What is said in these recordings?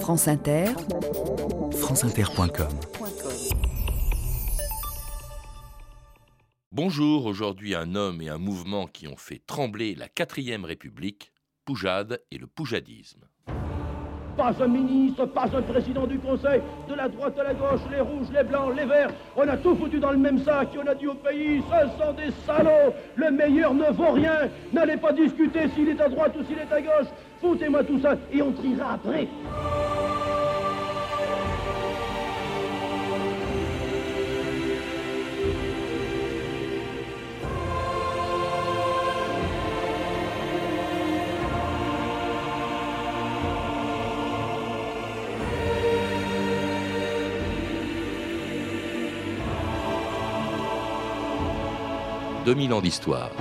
France Inter, franceinter.com. Bonjour, aujourd'hui un homme et un mouvement qui ont fait trembler la 4ème République, Poujade et le poujadisme. Pas un ministre, pas un président du Conseil, de la droite à la gauche, les rouges, les blancs, les verts, on a tout foutu dans le même sac et on a dit au pays, ce sont des salauds, le meilleur ne vaut rien, n'allez pas discuter s'il est à droite ou s'il est à gauche, foutez-moi tout ça et on triera après. « 2000 ans d'histoire ».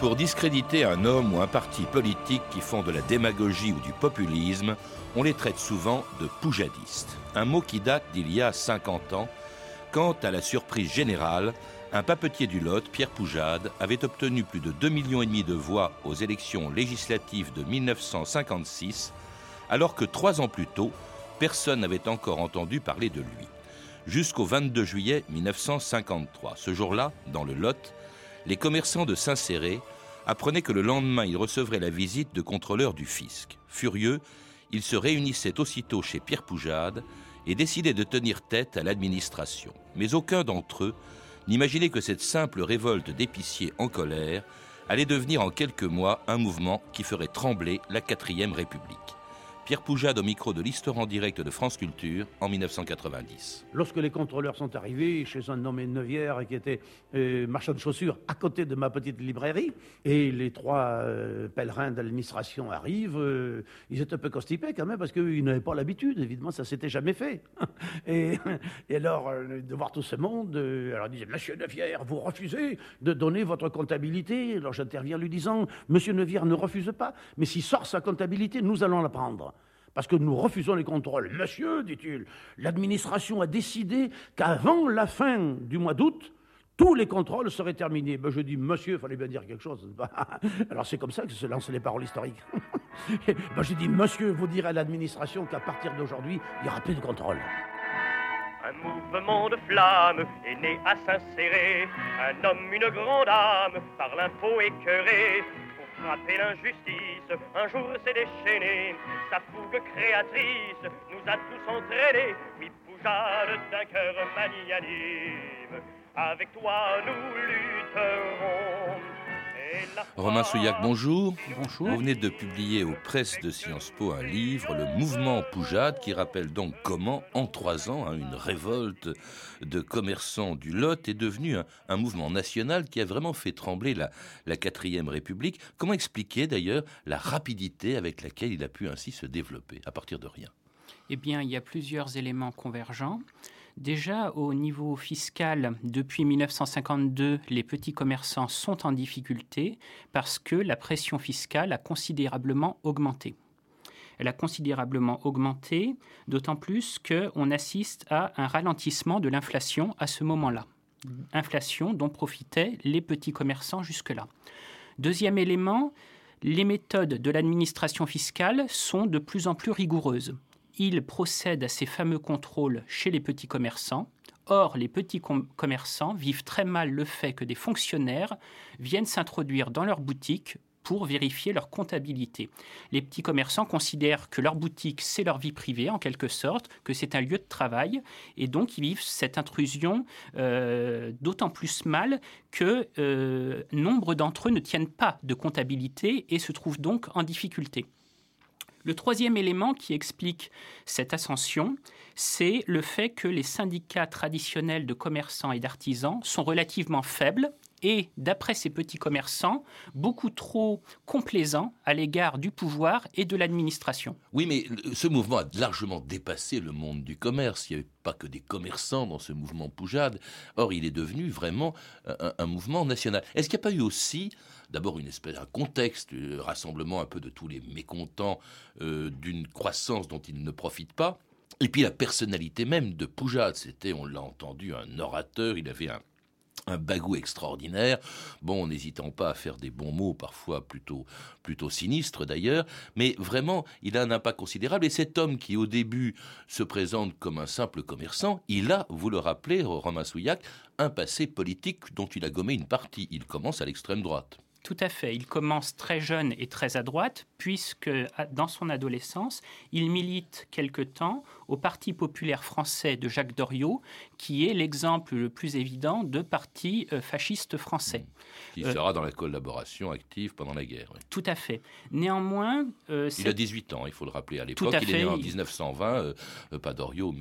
Pour discréditer un homme ou un parti politique qui font de la démagogie ou du populisme, on les traite souvent de « poujadistes », un mot qui date d'il y a 50 ans, quand, à la surprise générale, un papetier du Lot, Pierre Poujade, avait obtenu plus de 2,5 millions de voix aux élections législatives de 1956, alors que 3 ans plus tôt, personne n'avait encore entendu parler de lui. Jusqu'au 22 juillet 1953. Ce jour-là, dans le Lot, les commerçants de Saint-Céré apprenaient que le lendemain, ils recevraient la visite de contrôleurs du fisc. Furieux, ils se réunissaient aussitôt chez Pierre Poujade et décidaient de tenir tête à l'administration. Mais aucun d'entre eux n'imaginait que cette simple révolte d'épiciers en colère allait devenir en quelques mois un mouvement qui ferait trembler la 4ème République. Pierre Poujade au micro de l'Histoire en direct de France Culture en 1990. Lorsque les contrôleurs sont arrivés chez un nommé Neuvière qui était marchand de chaussures à côté de ma petite librairie, et les 3 pèlerins de l'administration arrivent, ils étaient un peu constipés quand même parce qu'ils n'avaient pas l'habitude, évidemment ça s'était jamais fait. Et alors de voir tout ce monde, alors ils disaient « Monsieur Neuvière, vous refusez de donner votre comptabilité ?» Alors j'interviens lui disant « Monsieur Neuvière ne refuse pas, mais s'il sort sa comptabilité, nous allons la prendre. » Parce que nous refusons les contrôles. « Monsieur, dit-il, l'administration a décidé qu'avant la fin du mois d'août, tous les contrôles seraient terminés. » Ben je dis « Monsieur, il fallait bien dire quelque chose. » Alors c'est comme ça que se lancent les paroles historiques. Ben je dis « Monsieur, vous direz à l'administration qu'à partir d'aujourd'hui, il n'y aura plus de contrôle. » Un mouvement de flamme est né à Saint-Céré. Un homme, une grande âme, par l'impôt écœuré. Frapper l'injustice, un jour s'est déchaîné, sa fougue créatrice nous a tous entraînés. Oui, Poujade d'un cœur magnanime, avec toi nous lutterons. Romain Souillac, bonjour. Bonjour. Vous venez de publier aux presses de Sciences Po un livre, Le Mouvement Poujade, qui rappelle donc comment, en 3 ans, une révolte de commerçants du Lot est devenue un mouvement national qui a vraiment fait trembler la 4ème République. Comment expliquer d'ailleurs la rapidité avec laquelle il a pu ainsi se développer, à partir de rien ? Eh bien, il y a plusieurs éléments convergents. Déjà, au niveau fiscal, depuis 1952, les petits commerçants sont en difficulté parce que la pression fiscale a considérablement augmenté. Elle a considérablement augmenté, d'autant plus qu'on assiste à un ralentissement de l'inflation à ce moment-là. Inflation dont profitaient les petits commerçants jusque-là. Deuxième élément, les méthodes de l'administration fiscale sont de plus en plus rigoureuses. Il procède à ces fameux contrôles chez les petits commerçants. Or, les petits commerçants vivent très mal le fait que des fonctionnaires viennent s'introduire dans leur boutique pour vérifier leur comptabilité. Les petits commerçants considèrent que leur boutique, c'est leur vie privée, en quelque sorte, que c'est un lieu de travail, et donc ils vivent cette intrusion d'autant plus mal que nombre d'entre eux ne tiennent pas de comptabilité et se trouvent donc en difficulté. Le troisième élément qui explique cette ascension, c'est le fait que les syndicats traditionnels de commerçants et d'artisans sont relativement faibles et, d'après ces petits commerçants, beaucoup trop complaisants à l'égard du pouvoir et de l'administration. Oui, mais ce mouvement a largement dépassé le monde du commerce. Il n'y avait pas que des commerçants dans ce mouvement Poujade. Or, il est devenu vraiment un mouvement national. Est-ce qu'il n'y a pas eu aussi... D'abord, un contexte, un rassemblement un peu de tous les mécontents d'une croissance dont ils ne profitent pas. Et puis la personnalité même de Poujade, c'était, on l'a entendu, un orateur, il avait un un bagout extraordinaire, bon, n'hésitant pas à faire des bons mots, parfois plutôt sinistres d'ailleurs, mais vraiment, il a un impact considérable. Et cet homme qui, au début, se présente comme un simple commerçant, il a, vous le rappelez, Romain Souillac, un passé politique dont il a gommé une partie. Il commence à l'extrême droite. Tout à fait. Il commence très jeune et très à droite, puisque dans son adolescence, il milite quelque temps au Parti populaire français de Jacques Doriot, qui est l'exemple le plus évident de parti fasciste français. Qui sera dans la collaboration active pendant la guerre. Oui. Tout à fait. Néanmoins... il a 18 ans, il faut le rappeler. À l'époque, il est né en 1920, pas Doriot,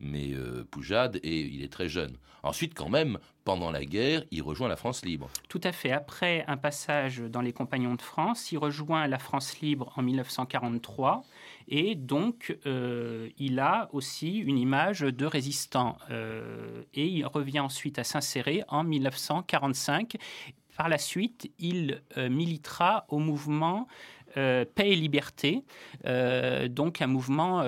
mais Poujade, et il est très jeune. Ensuite, quand même... Pendant la guerre, il rejoint la France libre. Tout à fait. Après un passage dans les Compagnons de France, il rejoint la France libre en 1943. Et donc, il a aussi une image de résistant. Et il revient ensuite à Saint-Céré en 1945. Par la suite, il militera au mouvement Paix et Liberté, donc un mouvement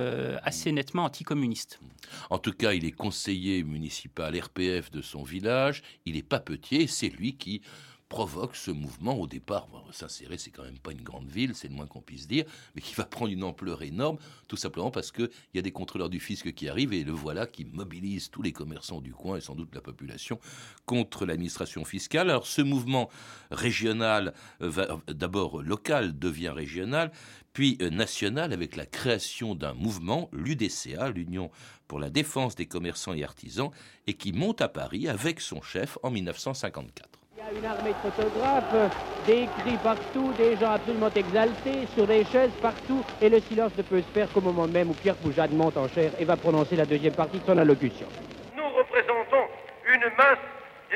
assez nettement anticommuniste. En tout cas, il est conseiller municipal RPF de son village, il est papetier, c'est lui qui provoque ce mouvement au départ. Bon, Saint-Céré, c'est quand même pas une grande ville, c'est le moins qu'on puisse dire, mais qui va prendre une ampleur énorme, tout simplement parce qu'il y a des contrôleurs du fisc qui arrivent et le voilà qui mobilise tous les commerçants du coin et sans doute la population contre l'administration fiscale. Alors ce mouvement régional, d'abord local, devient régional, puis national avec la création d'un mouvement, l'UDCA, l'Union pour la défense des commerçants et artisans, et qui monte à Paris avec son chef en 1954. Il y a une armée de photographes, des cris partout, des gens absolument exaltés, sur des chaises partout, et le silence ne peut se faire qu'au moment même où Pierre Poujade monte en chaire et va prononcer la deuxième partie de son allocution. Nous représentons une masse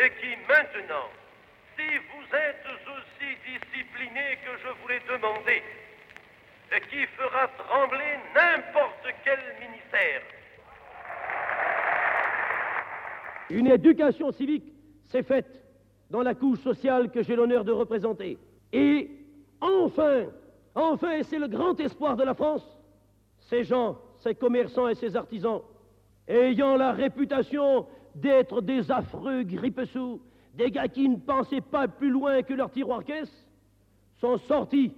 et qui maintenant, si vous êtes aussi disciplinés que je vous l'ai demandé, et qui fera trembler n'importe quel ministère. Une éducation civique s'est faite dans la couche sociale que j'ai l'honneur de représenter. Et enfin, c'est le grand espoir de la France, ces gens, ces commerçants et ces artisans, ayant la réputation d'être des affreux grippe-sous, des gars qui ne pensaient pas plus loin que leur tiroir-caisse, sont sortis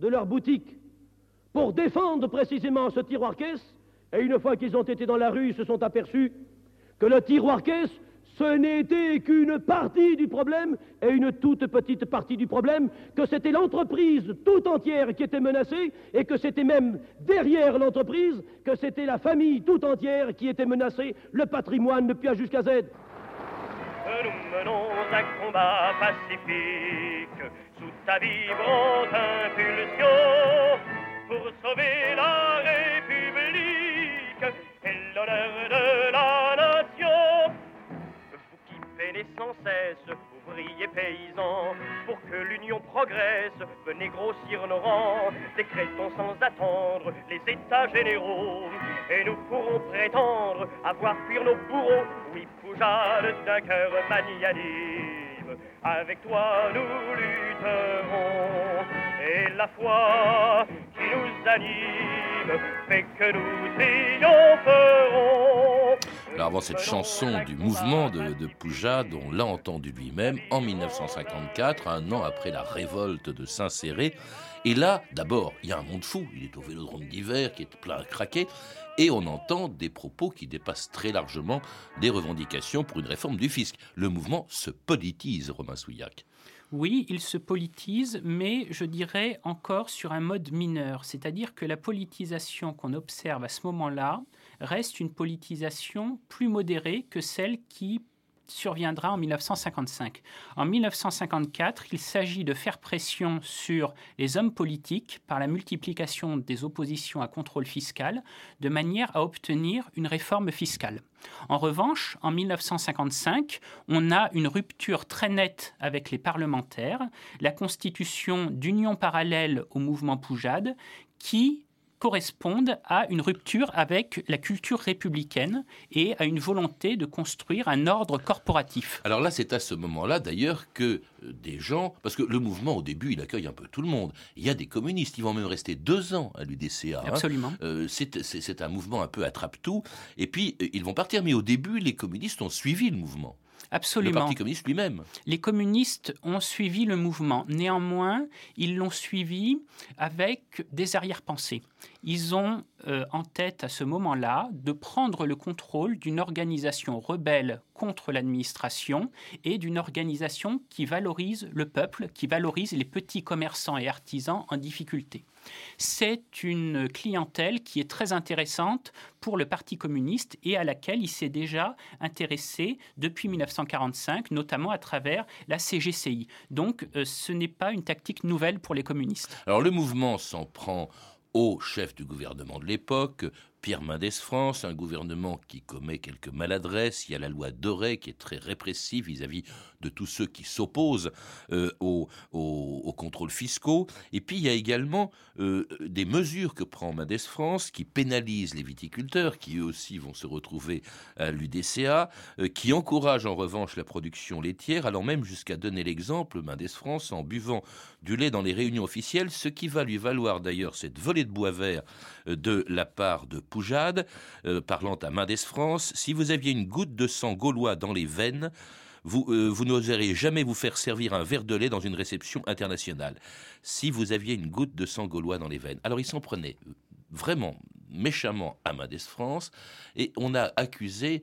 de leur boutique pour défendre précisément ce tiroir-caisse, et une fois qu'ils ont été dans la rue, ils se sont aperçus que le tiroir-caisse, ce n'était qu'une partie du problème, et une toute petite partie du problème, que c'était l'entreprise tout entière qui était menacée, et que c'était même derrière l'entreprise, que c'était la famille tout entière qui était menacée, le patrimoine depuis A jusqu'à Z. Nous menons un combat pacifique, sous ta vibrante impulsion, pour sauver la République et l'honneur de la nation. Venez sans cesse, ouvriers paysans, pour que l'union progresse, venez grossir nos rangs, décrétons sans attendre les états généraux, et nous pourrons prétendre avoir fuir nos bourreaux. Oui, Poujade, d'un cœur magnanime, avec toi nous lutterons, et la foi qui nous anime fait que nous triompherons. Alors avant cette chanson du mouvement de Poujade, on l'a entendu lui-même en 1954, un an après la révolte de Saint-Céré. Et là, d'abord, il y a un monde fou, il est au Vélodrome d'hiver qui est plein à craquer, et on entend des propos qui dépassent très largement des revendications pour une réforme du fisc. Le mouvement se politise, Romain Souillac. Oui, il se politise, mais je dirais encore sur un mode mineur. C'est-à-dire que la politisation qu'on observe à ce moment-là reste une politisation plus modérée que celle qui surviendra en 1955. En 1954, il s'agit de faire pression sur les hommes politiques par la multiplication des oppositions à contrôle fiscal de manière à obtenir une réforme fiscale. En revanche, en 1955, on a une rupture très nette avec les parlementaires, la constitution d'unions parallèles au mouvement Poujade qui correspondent à une rupture avec la culture républicaine et à une volonté de construire un ordre corporatif. Alors là, c'est à ce moment-là, d'ailleurs, que des gens... Parce que le mouvement, au début, il accueille un peu tout le monde. Il y a des communistes, ils vont même rester 2 ans à l'UDCA. Absolument. Hein. C'est un mouvement un peu attrape-tout. Et puis, ils vont partir. Mais au début, les communistes ont suivi le mouvement. Absolument. Le Parti communiste lui-même. Les communistes ont suivi le mouvement. Néanmoins, ils l'ont suivi avec des arrière-pensées. Ils ont en tête à ce moment-là de prendre le contrôle d'une organisation rebelle contre l'administration et d'une organisation qui valorise le peuple, qui valorise les petits commerçants et artisans en difficulté. C'est une clientèle qui est très intéressante pour le Parti communiste et à laquelle il s'est déjà intéressé depuis 1945, notamment à travers la CGCI. Donc ce n'est pas une tactique nouvelle pour les communistes. Alors le mouvement s'en prend au chef du gouvernement de l'époque, Pierre Mendès France, un gouvernement qui commet quelques maladresses. Il y a la loi Doré qui est très répressive vis-à-vis de tous ceux qui s'opposent aux contrôles fiscaux. Et puis il y a également des mesures que prend Mendès France qui pénalisent les viticulteurs, qui eux aussi vont se retrouver à l'UDCA, qui encouragent en revanche la production laitière, allant même jusqu'à donner l'exemple, Mendès France, en buvant du lait dans les réunions officielles, ce qui va lui valoir d'ailleurs cette volée de bois vert de la part de Poujade, parlant à Mendès France, « Si vous aviez une goutte de sang gaulois dans les veines, vous n'oseriez jamais vous faire servir un verre de lait dans une réception internationale. Si vous aviez une goutte de sang gaulois dans les veines. » Alors il s'en prenait vraiment méchamment à Mendès France et on a accusé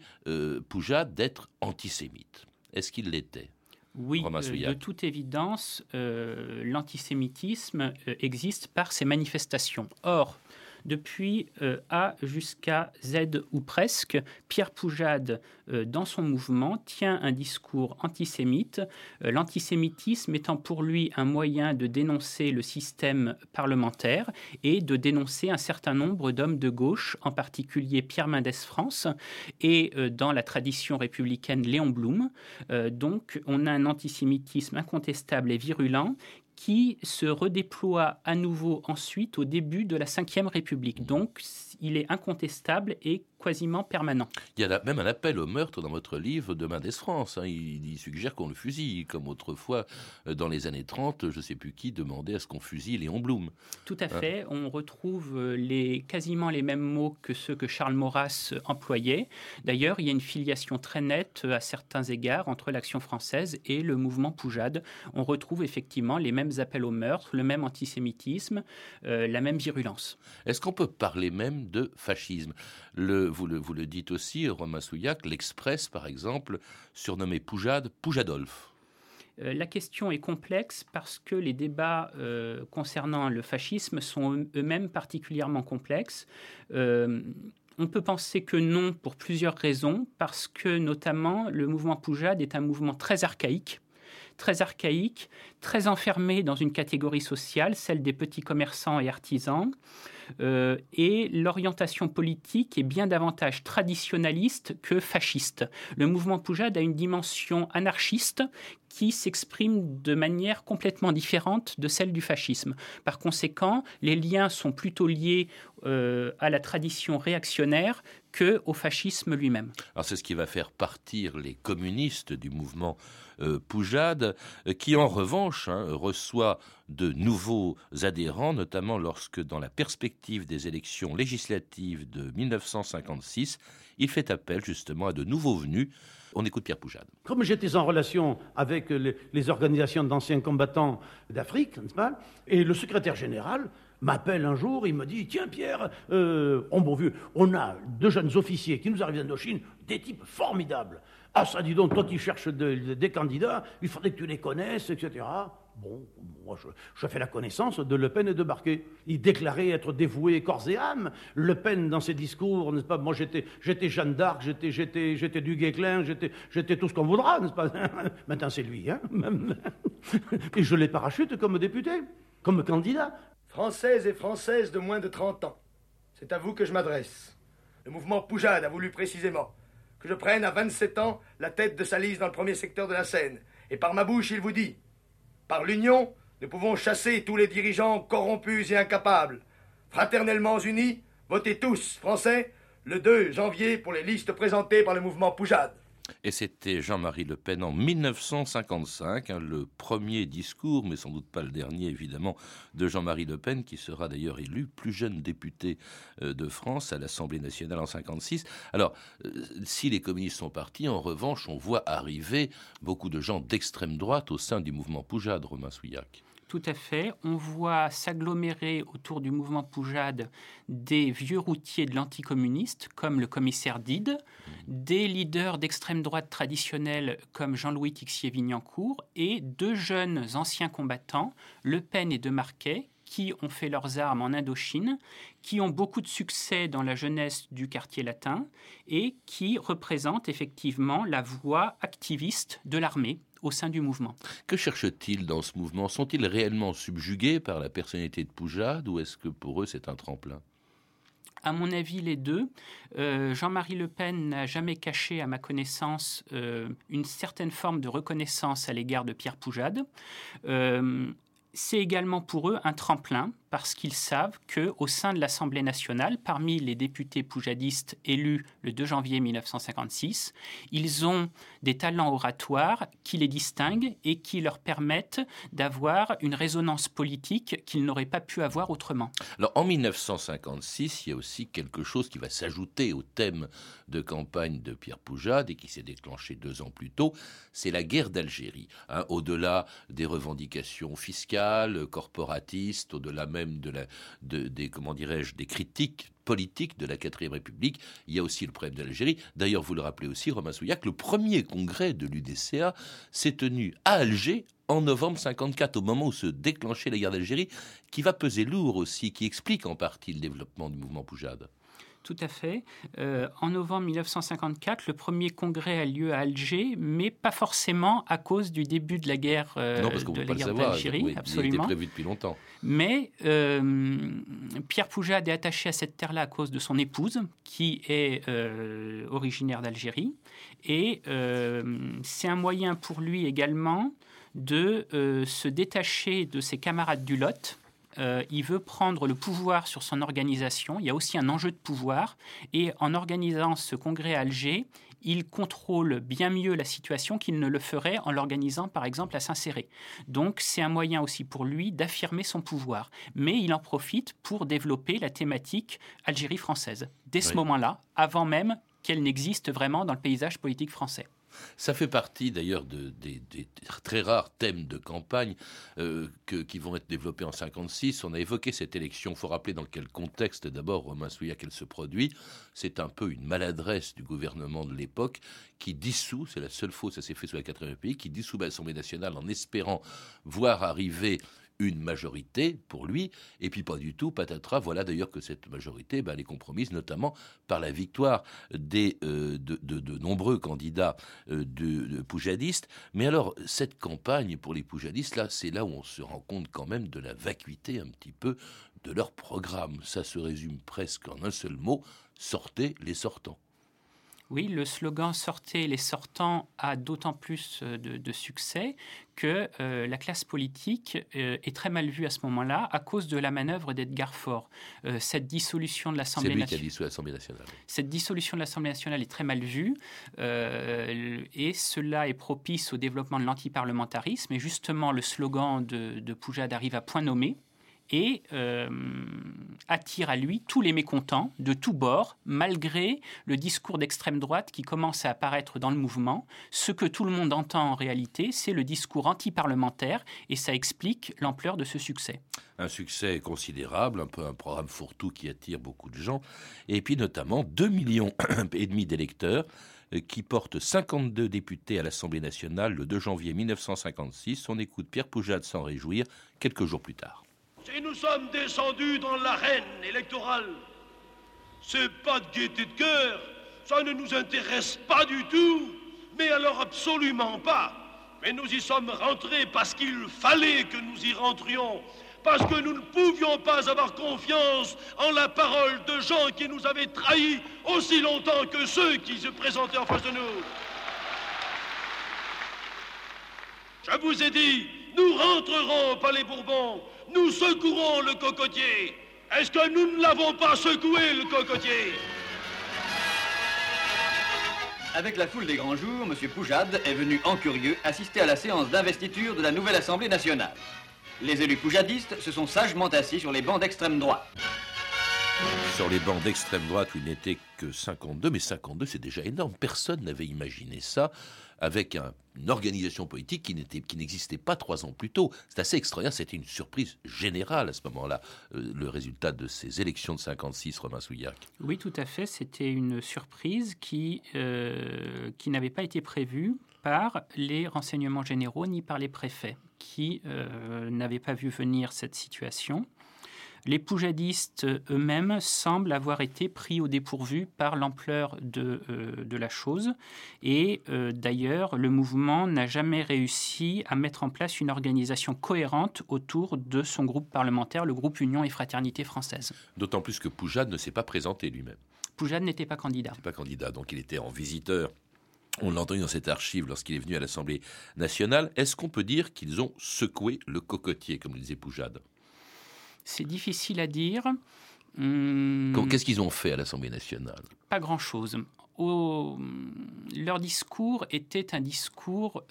Poujade d'être antisémite. Est-ce qu'il l'était ? Oui, de toute évidence, l'antisémitisme existe par ses manifestations. Or, depuis A jusqu'à Z ou presque, Pierre Poujade, dans son mouvement, tient un discours antisémite. L'antisémitisme étant pour lui un moyen de dénoncer le système parlementaire et de dénoncer un certain nombre d'hommes de gauche, en particulier Pierre Mendès France et dans la tradition républicaine Léon Blum. Donc on a un antisémitisme incontestable et virulent qui se redéploie à nouveau ensuite au début de la Ve République. Donc, il est incontestable et quasiment permanent. Il y a même un appel au meurtre dans votre livre de Mendès France. Hein. Il suggère qu'on le fusille, comme autrefois dans les années 30, je ne sais plus qui demandait à ce qu'on fusille Léon Blum. Tout à fait. On retrouve quasiment les mêmes mots que ceux que Charles Maurras employait. D'ailleurs, il y a une filiation très nette à certains égards entre l'Action française et le mouvement Poujade. On retrouve effectivement les mêmes appels au meurtre, le même antisémitisme, la même virulence. Est-ce qu'on peut parler même de fascisme ? Vous le dites aussi, Romain Souillac, l'Express, par exemple, surnommé Poujade, Poujadolf. La question est complexe parce que les débats concernant le fascisme sont eux-mêmes particulièrement complexes. On peut penser que non pour plusieurs raisons, parce que notamment le mouvement Poujade est un mouvement très archaïque, très enfermé dans une catégorie sociale, celle des petits commerçants et artisans. Et l'orientation politique est bien davantage traditionnaliste que fasciste. Le mouvement Poujade a une dimension anarchiste qui s'exprime de manière complètement différente de celle du fascisme. Par conséquent, les liens sont plutôt liés à la tradition réactionnaire que au fascisme lui-même. Alors c'est ce qui va faire partir les communistes du mouvement Poujade, qui en revanche reçoit de nouveaux adhérents, notamment lorsque, dans la perspective des élections législatives de 1956, il fait appel justement à de nouveaux venus. On écoute Pierre Poujade. Comme j'étais en relation avec les organisations d'anciens combattants d'Afrique, n'est-ce pas, et le secrétaire général m'appelle un jour, il me dit « Tiens Pierre, bon vieux, on a deux jeunes officiers qui nous arrivent d'Indochine, des types formidables. Ah ça dis donc, toi qui cherches des candidats, il faudrait que tu les connaisses, etc. » Bon, moi je fais la connaissance de Le Pen et de Demarquet. Il déclarait être dévoué corps et âme. Le Pen dans ses discours, n'est-ce pas, moi j'étais Jeanne d'Arc, j'étais du Guesclin, j'étais tout ce qu'on voudra, n'est-ce pas. Maintenant c'est lui, hein. Et je les parachute comme député, comme candidat. Françaises et Françaises de moins de 30 ans, c'est à vous que je m'adresse. Le mouvement Poujade a voulu précisément que je prenne à 27 ans la tête de sa liste dans le premier secteur de la Seine. Et par ma bouche, il vous dit... Par l'union, nous pouvons chasser tous les dirigeants corrompus et incapables. Fraternellement unis, votez tous, Français, le 2 janvier pour les listes présentées par le mouvement Poujade. Et c'était Jean-Marie Le Pen en 1955, le premier discours, mais sans doute pas le dernier évidemment, de Jean-Marie Le Pen, qui sera d'ailleurs élu plus jeune député de France à l'Assemblée nationale en 1956. Alors, si les communistes sont partis, en revanche, on voit arriver beaucoup de gens d'extrême droite au sein du mouvement Poujade, Romain Souillac. Tout à fait. On voit s'agglomérer autour du mouvement Poujade des vieux routiers de l'anticommuniste, comme le commissaire Did, des leaders d'extrême droite traditionnels, comme Jean-Louis Tixier-Vignancourt, et deux jeunes anciens combattants, Le Pen et Demarquet, qui ont fait leurs armes en Indochine, qui ont beaucoup de succès dans la jeunesse du quartier latin et qui représentent effectivement la voix activiste de l'armée au sein du mouvement. Que cherchent-ils dans ce mouvement ? Sont-ils réellement subjugués par la personnalité de Poujade ou est-ce que pour eux c'est un tremplin ? À mon avis, les deux. Jean-Marie Le Pen n'a jamais caché, à ma connaissance, une certaine forme de reconnaissance à l'égard de Pierre Poujade. C'est également pour eux un tremplin, parce qu'ils savent qu'au sein de l'Assemblée nationale, parmi les députés poujadistes élus le 2 janvier 1956, ils ont des talents oratoires qui les distinguent et qui leur permettent d'avoir une résonance politique qu'ils n'auraient pas pu avoir autrement. Alors en 1956, il y a aussi quelque chose qui va s'ajouter au thème de campagne de Pierre Poujade et qui s'est déclenché 2 ans plus tôt, c'est la guerre d'Algérie. Au-delà des revendications fiscales, corporatistes, au-delà même des critiques politiques de la 4e République, il y a aussi le problème d'Algérie. D'ailleurs, vous le rappelez aussi, Romain Souillac, le premier congrès de l'UDCA s'est tenu à Alger en novembre 1954, au moment où se déclenchait la guerre d'Algérie, qui va peser lourd aussi, qui explique en partie le développement du mouvement Poujade. Tout à fait. En novembre 1954, le premier congrès a lieu à Alger, mais pas forcément à cause du début de la guerre d'Algérie. Oui, absolument. Il était prévu depuis longtemps. Mais Pierre Poujade est attaché à cette terre-là à cause de son épouse, qui est originaire d'Algérie. Et c'est un moyen pour lui également de se détacher de ses camarades du Lot. Il veut prendre le pouvoir sur son organisation. Il y a aussi un enjeu de pouvoir. Et en organisant ce congrès à Alger, il contrôle bien mieux la situation qu'il ne le ferait en l'organisant, par exemple, à Saint-Céré. Donc, c'est un moyen aussi pour lui d'affirmer son pouvoir. Mais il en profite pour développer la thématique Algérie française. Dès ce moment-là, avant même qu'elle n'existe vraiment dans le paysage politique français. Ça fait partie d'ailleurs des très rares thèmes de campagne qui vont être développés en 1956. On a évoqué cette élection. Il faut rappeler dans quel contexte d'abord, Romain Souillac, qu'elle se produit. C'est un peu une maladresse du gouvernement de l'époque qui dissout, c'est la seule fois ça s'est fait sous la 4e République, qui dissout l'Assemblée nationale en espérant voir arriver une majorité pour lui, et puis pas du tout, patatras. Voilà d'ailleurs que cette majorité, elle est compromise notamment par la victoire de nombreux candidats poujadistes. Mais alors, cette campagne pour les poujadistes, là, c'est là où on se rend compte quand même de la vacuité un petit peu de leur programme. Ça se résume presque en un seul mot, sortez les sortants. Oui, le slogan « Sortez les sortants » a d'autant plus de succès que la classe politique est très mal vue à ce moment-là à cause de la manœuvre d'Edgar Faure. Cette dissolution de l'Assemblée nationale... C'est lui qui a dissous l'Assemblée nationale. Cette dissolution de l'Assemblée nationale est très mal vue et cela est propice au développement de l'antiparlementarisme. Et justement, le slogan de Poujade arrive à point nommé et attire à lui tous les mécontents de tous bords, malgré le discours d'extrême droite qui commence à apparaître dans le mouvement. Ce que tout le monde entend en réalité, c'est le discours anti-parlementaire, et ça explique l'ampleur de ce succès. Un succès considérable, un peu un programme fourre-tout qui attire beaucoup de gens, et puis notamment 2,5 millions d'électeurs, qui porte 52 députés à l'Assemblée nationale le 2 janvier 1956. On écoute Pierre Poujade s'en réjouir quelques jours plus tard. Et nous sommes descendus dans l'arène électorale. C'est pas de gaieté de cœur, ça ne nous intéresse pas du tout, mais alors absolument pas. Mais nous y sommes rentrés parce qu'il fallait que nous y rentrions, parce que nous ne pouvions pas avoir confiance en la parole de gens qui nous avaient trahis aussi longtemps que ceux qui se présentaient en face de nous. Je vous ai dit, nous rentrerons au Palais Bourbon. Nous secourons le cocotier. Est-ce que nous ne l'avons pas secoué, le cocotier ? Avec la foule des grands jours, M. Poujade est venu en curieux assister à la séance d'investiture de la nouvelle Assemblée nationale. Les élus poujadistes se sont sagement assis sur les bancs d'extrême droite. Sur les bancs d'extrême droite, où il n'était que 52, mais 52 c'est déjà énorme. Personne n'avait imaginé ça avec une organisation politique qui n'existait pas 3 ans plus tôt. C'est assez extraordinaire, c'était une surprise générale à ce moment-là, le résultat de ces élections de 56, Romain Souillac. Oui, tout à fait, c'était une surprise qui n'avait pas été prévue par les renseignements généraux ni par les préfets qui n'avaient pas vu venir cette situation. Les poujadistes eux-mêmes semblent avoir été pris au dépourvu par l'ampleur de la chose. Et d'ailleurs, le mouvement n'a jamais réussi à mettre en place une organisation cohérente autour de son groupe parlementaire, le groupe Union et Fraternité Française. D'autant plus que Poujade ne s'est pas présenté lui-même. Poujade n'était pas candidat. N'était pas candidat, donc il était en visiteur. On l'a entendu dans cette archive lorsqu'il est venu à l'Assemblée nationale. Est-ce qu'on peut dire qu'ils ont secoué le cocotier, comme le disait Poujade ? C'est difficile à dire. Qu'est-ce qu'ils ont fait à l'Assemblée nationale ? Pas grand-chose. Leur discours était un discours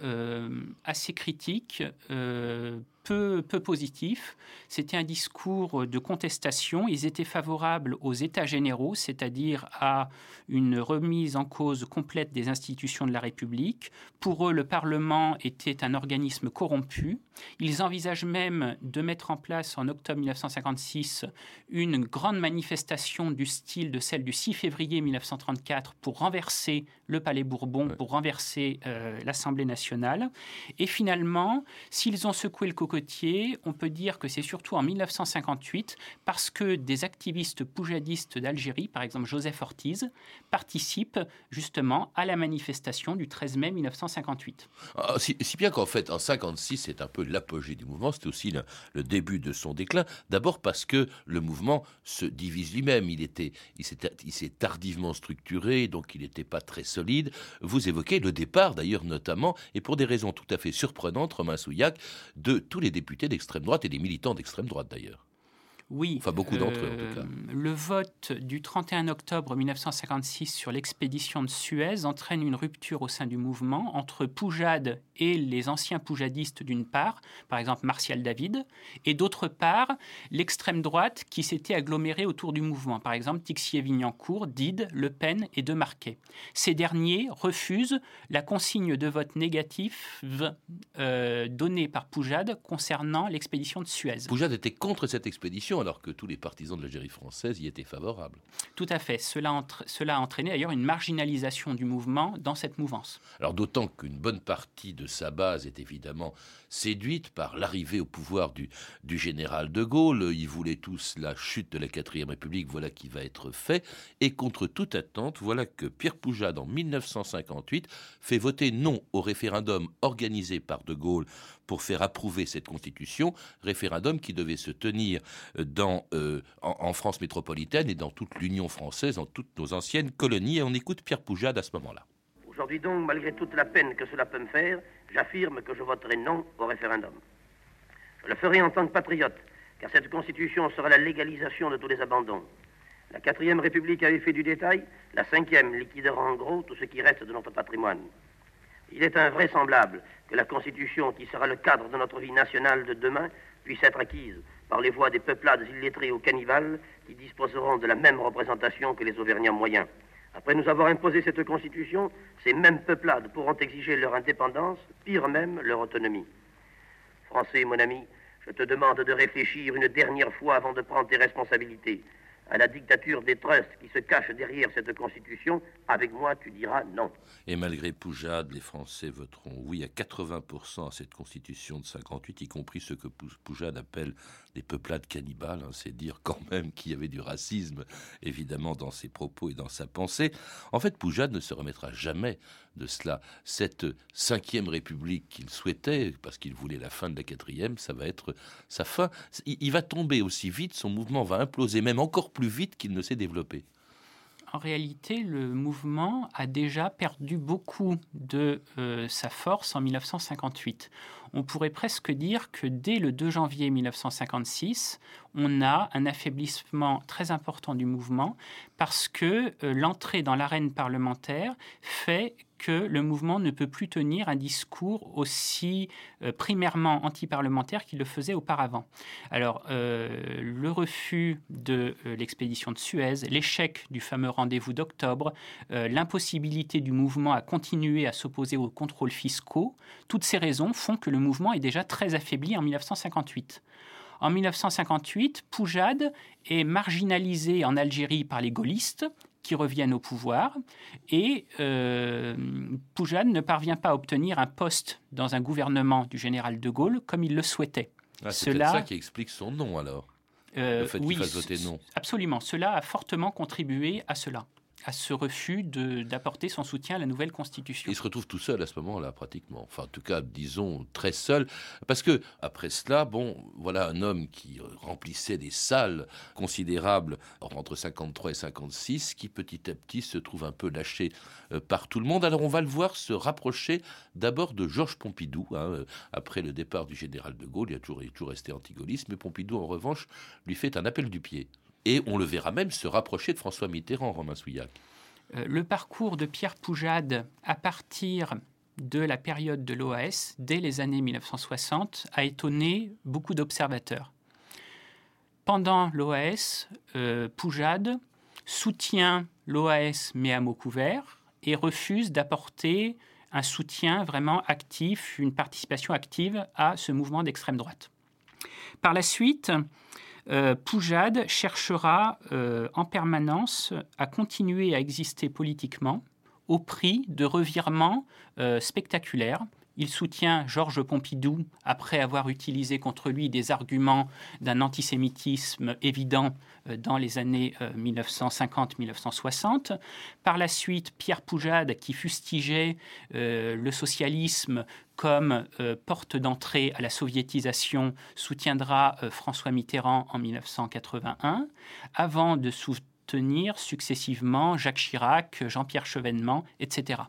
assez critique, peu positif. C'était un discours de contestation. Ils étaient favorables aux états généraux, c'est-à-dire à une remise en cause complète des institutions de la République. Pour eux, le Parlement était un organisme corrompu. Ils envisagent même de mettre en place en octobre 1956 une grande manifestation du style de celle du 6 février 1934 pour renverser le Palais Bourbon, pour renverser l'Assemblée nationale. Et finalement, s'ils ont secoué le cocotier, on peut dire que c'est surtout en 1958 parce que des activistes poujadistes d'Algérie, par exemple Joseph Ortiz, participent justement à la manifestation du 13 mai 1958. Ah, si bien qu'en fait, en 1956, c'est un peu l'apogée du mouvement, c'est aussi le début de son déclin. D'abord parce que le mouvement se divise lui-même. Il s'est tardivement structuré, donc il n'était pas très solide. Vous évoquez le départ, d'ailleurs, notamment, et pour des raisons tout à fait surprenantes, Romain Souillac, de tous les députés d'extrême droite et des militants d'extrême droite, d'ailleurs. Oui. Enfin, beaucoup d'entre eux, en tout cas. Le vote du 31 octobre 1956 sur l'expédition de Suez entraîne une rupture au sein du mouvement entre Poujade et les anciens poujadistes, d'une part, par exemple Martial David, et d'autre part, l'extrême droite qui s'était agglomérée autour du mouvement, par exemple Tixier-Vignancourt, Did, Le Pen et Demarquet. Ces derniers refusent la consigne de vote négatif donnée par Poujade concernant l'expédition de Suez. Poujade était contre cette expédition, alors que tous les partisans de l'Algérie française y étaient favorables. Tout à fait. Cela a entraîné d'ailleurs une marginalisation du mouvement dans cette mouvance. Alors d'autant qu'une bonne partie de sa base est évidemment séduite par l'arrivée au pouvoir du général de Gaulle. Ils voulaient tous la chute de la 4e République, voilà qui va être fait. Et contre toute attente, voilà que Pierre Poujade, en 1958, fait voter non au référendum organisé par de Gaulle pour faire approuver cette constitution, référendum qui devait se tenir en France métropolitaine et dans toute l'Union française, dans toutes nos anciennes colonies. Et on écoute Pierre Poujade à ce moment-là. Aujourd'hui donc, malgré toute la peine que cela peut me faire, j'affirme que je voterai non au référendum. Je le ferai en tant que patriote, car cette Constitution sera la légalisation de tous les abandons. La 4e République avait fait du détail, la 5e liquidera en gros tout ce qui reste de notre patrimoine. Il est invraisemblable que la Constitution, qui sera le cadre de notre vie nationale de demain, puisse être acquise par les voix des peuplades illettrées ou cannibales qui disposeront de la même représentation que les Auvergnats moyens. Après nous avoir imposé cette constitution, ces mêmes peuplades pourront exiger leur indépendance, pire même leur autonomie. Français, mon ami, je te demande de réfléchir une dernière fois avant de prendre tes responsabilités. À la dictature des trusts qui se cache derrière cette Constitution, avec moi, tu diras non. Et malgré Poujade, les Français voteront oui à 80% à cette Constitution de 58, y compris ce que Poujade appelle des peuplades cannibales. C'est dire quand même qu'il y avait du racisme, évidemment, dans ses propos et dans sa pensée. En fait, Poujade ne se remettra jamais de cela. Cette 5e République qu'il souhaitait, parce qu'il voulait la fin de la 4e, ça va être sa fin. Il va tomber aussi vite, son mouvement va imploser, même encore plus vite qu'il ne s'est développé. en réalité, le mouvement a déjà perdu beaucoup de sa force en 1958. On pourrait presque dire que dès le 2 janvier 1956, on a un affaiblissement très important du mouvement parce que l'entrée dans l'arène parlementaire fait que le mouvement ne peut plus tenir un discours aussi primairement anti-parlementaire qu'il le faisait auparavant. Alors, le refus de l'expédition de Suez, l'échec du fameux rendez-vous d'octobre, l'impossibilité du mouvement à continuer à s'opposer aux contrôles fiscaux, toutes ces raisons font que le mouvement est déjà très affaibli en 1958. En 1958, Poujade est marginalisé en Algérie par les gaullistes, qui reviennent au pouvoir, et Poujade ne parvient pas à obtenir un poste dans un gouvernement du général de Gaulle comme il le souhaitait. Ah, c'est peut-être ça qui explique son nom, alors, le fait qu'il fasse voter non. Absolument. Cela a fortement contribué à cela, à ce refus d'apporter son soutien à la nouvelle Constitution. Il se retrouve tout seul à ce moment-là, pratiquement. Enfin, en tout cas, disons, très seul. Parce que, après cela, bon, voilà un homme qui remplissait des salles considérables entre 53 et 56, qui petit à petit se trouve un peu lâché par tout le monde. Alors, on va le voir se rapprocher d'abord de Georges Pompidou. Hein. Après le départ du général de Gaulle, il est toujours resté anti-gaulliste, mais Pompidou, en revanche, lui fait un appel du pied. Et on le verra même se rapprocher de François Mitterrand, Romain Souillac. Le parcours de Pierre Poujade à partir de la période de l'OAS, dès les années 1960, a étonné beaucoup d'observateurs. Pendant l'OAS, Poujade soutient l'OAS mais à mots couverts et refuse d'apporter un soutien vraiment actif, une participation active à ce mouvement d'extrême droite. Par la suite, Poujade cherchera en permanence à continuer à exister politiquement au prix de revirements spectaculaires. Il soutient Georges Pompidou après avoir utilisé contre lui des arguments d'un antisémitisme évident dans les années 1950-1960. Par la suite, Pierre Poujade qui fustigeait le socialisme comme porte d'entrée à la soviétisation soutiendra François Mitterrand en 1981 avant de soutenir successivement Jacques Chirac, Jean-Pierre Chevènement, etc.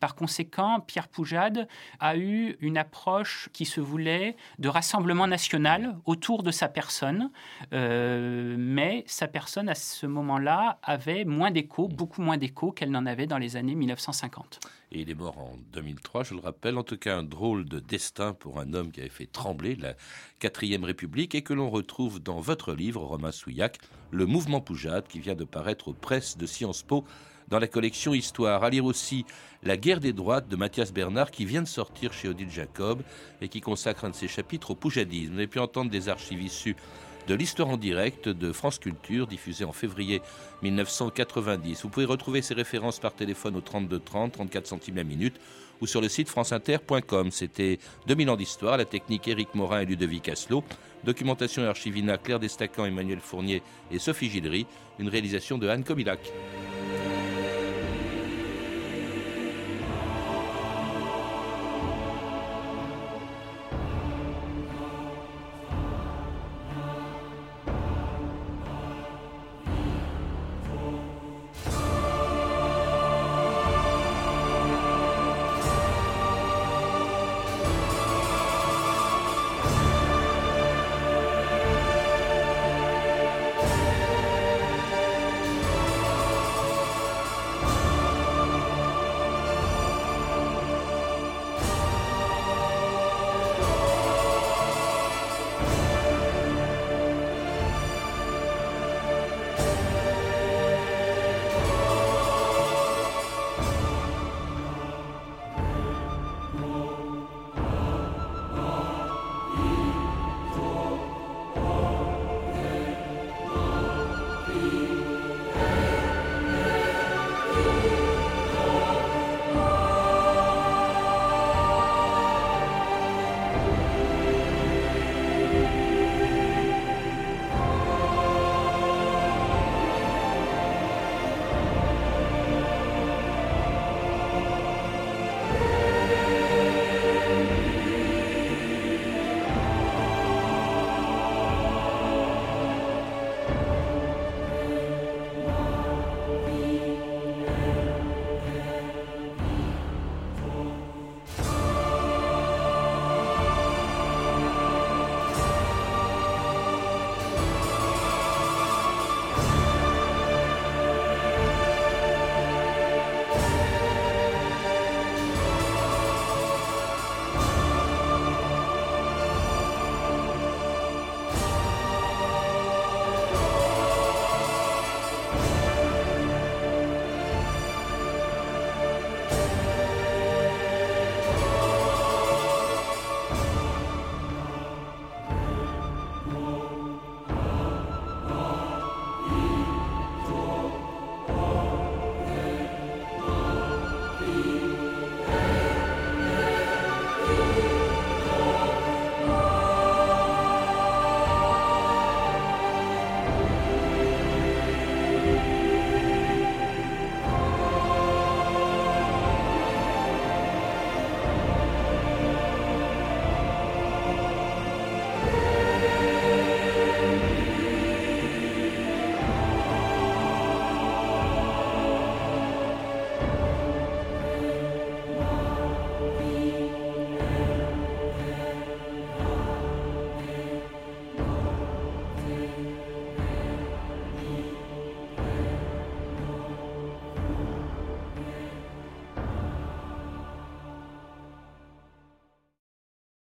Par conséquent, Pierre Poujade a eu une approche qui se voulait de rassemblement national autour de sa personne, mais sa personne à ce moment-là avait moins d'écho, beaucoup moins d'écho qu'elle n'en avait dans les années 1950. Et il est mort en 2003, je le rappelle. En tout cas, un drôle de destin pour un homme qui avait fait trembler la 4e République et que l'on retrouve dans votre livre, Romain Souillac, Le mouvement Poujade, qui vient de paraître aux presses de Sciences Po, dans la collection Histoire. À lire aussi La guerre des droites de Mathias Bernard, qui vient de sortir chez Odile Jacob et qui consacre un de ses chapitres au poujadisme. Vous avez pu entendre des archives issues de l'Histoire en direct de France Culture, diffusée en février 1990. Vous pouvez retrouver ces références par téléphone au 32 30, 34 centimes la minute, ou sur le site franceinter.com. C'était 2000 ans d'histoire, la technique Éric Morin et Ludovic Asselot, documentation et archivina Claire Destacan, Emmanuel Fournier et Sophie Gildery, une réalisation de Anne Comilac.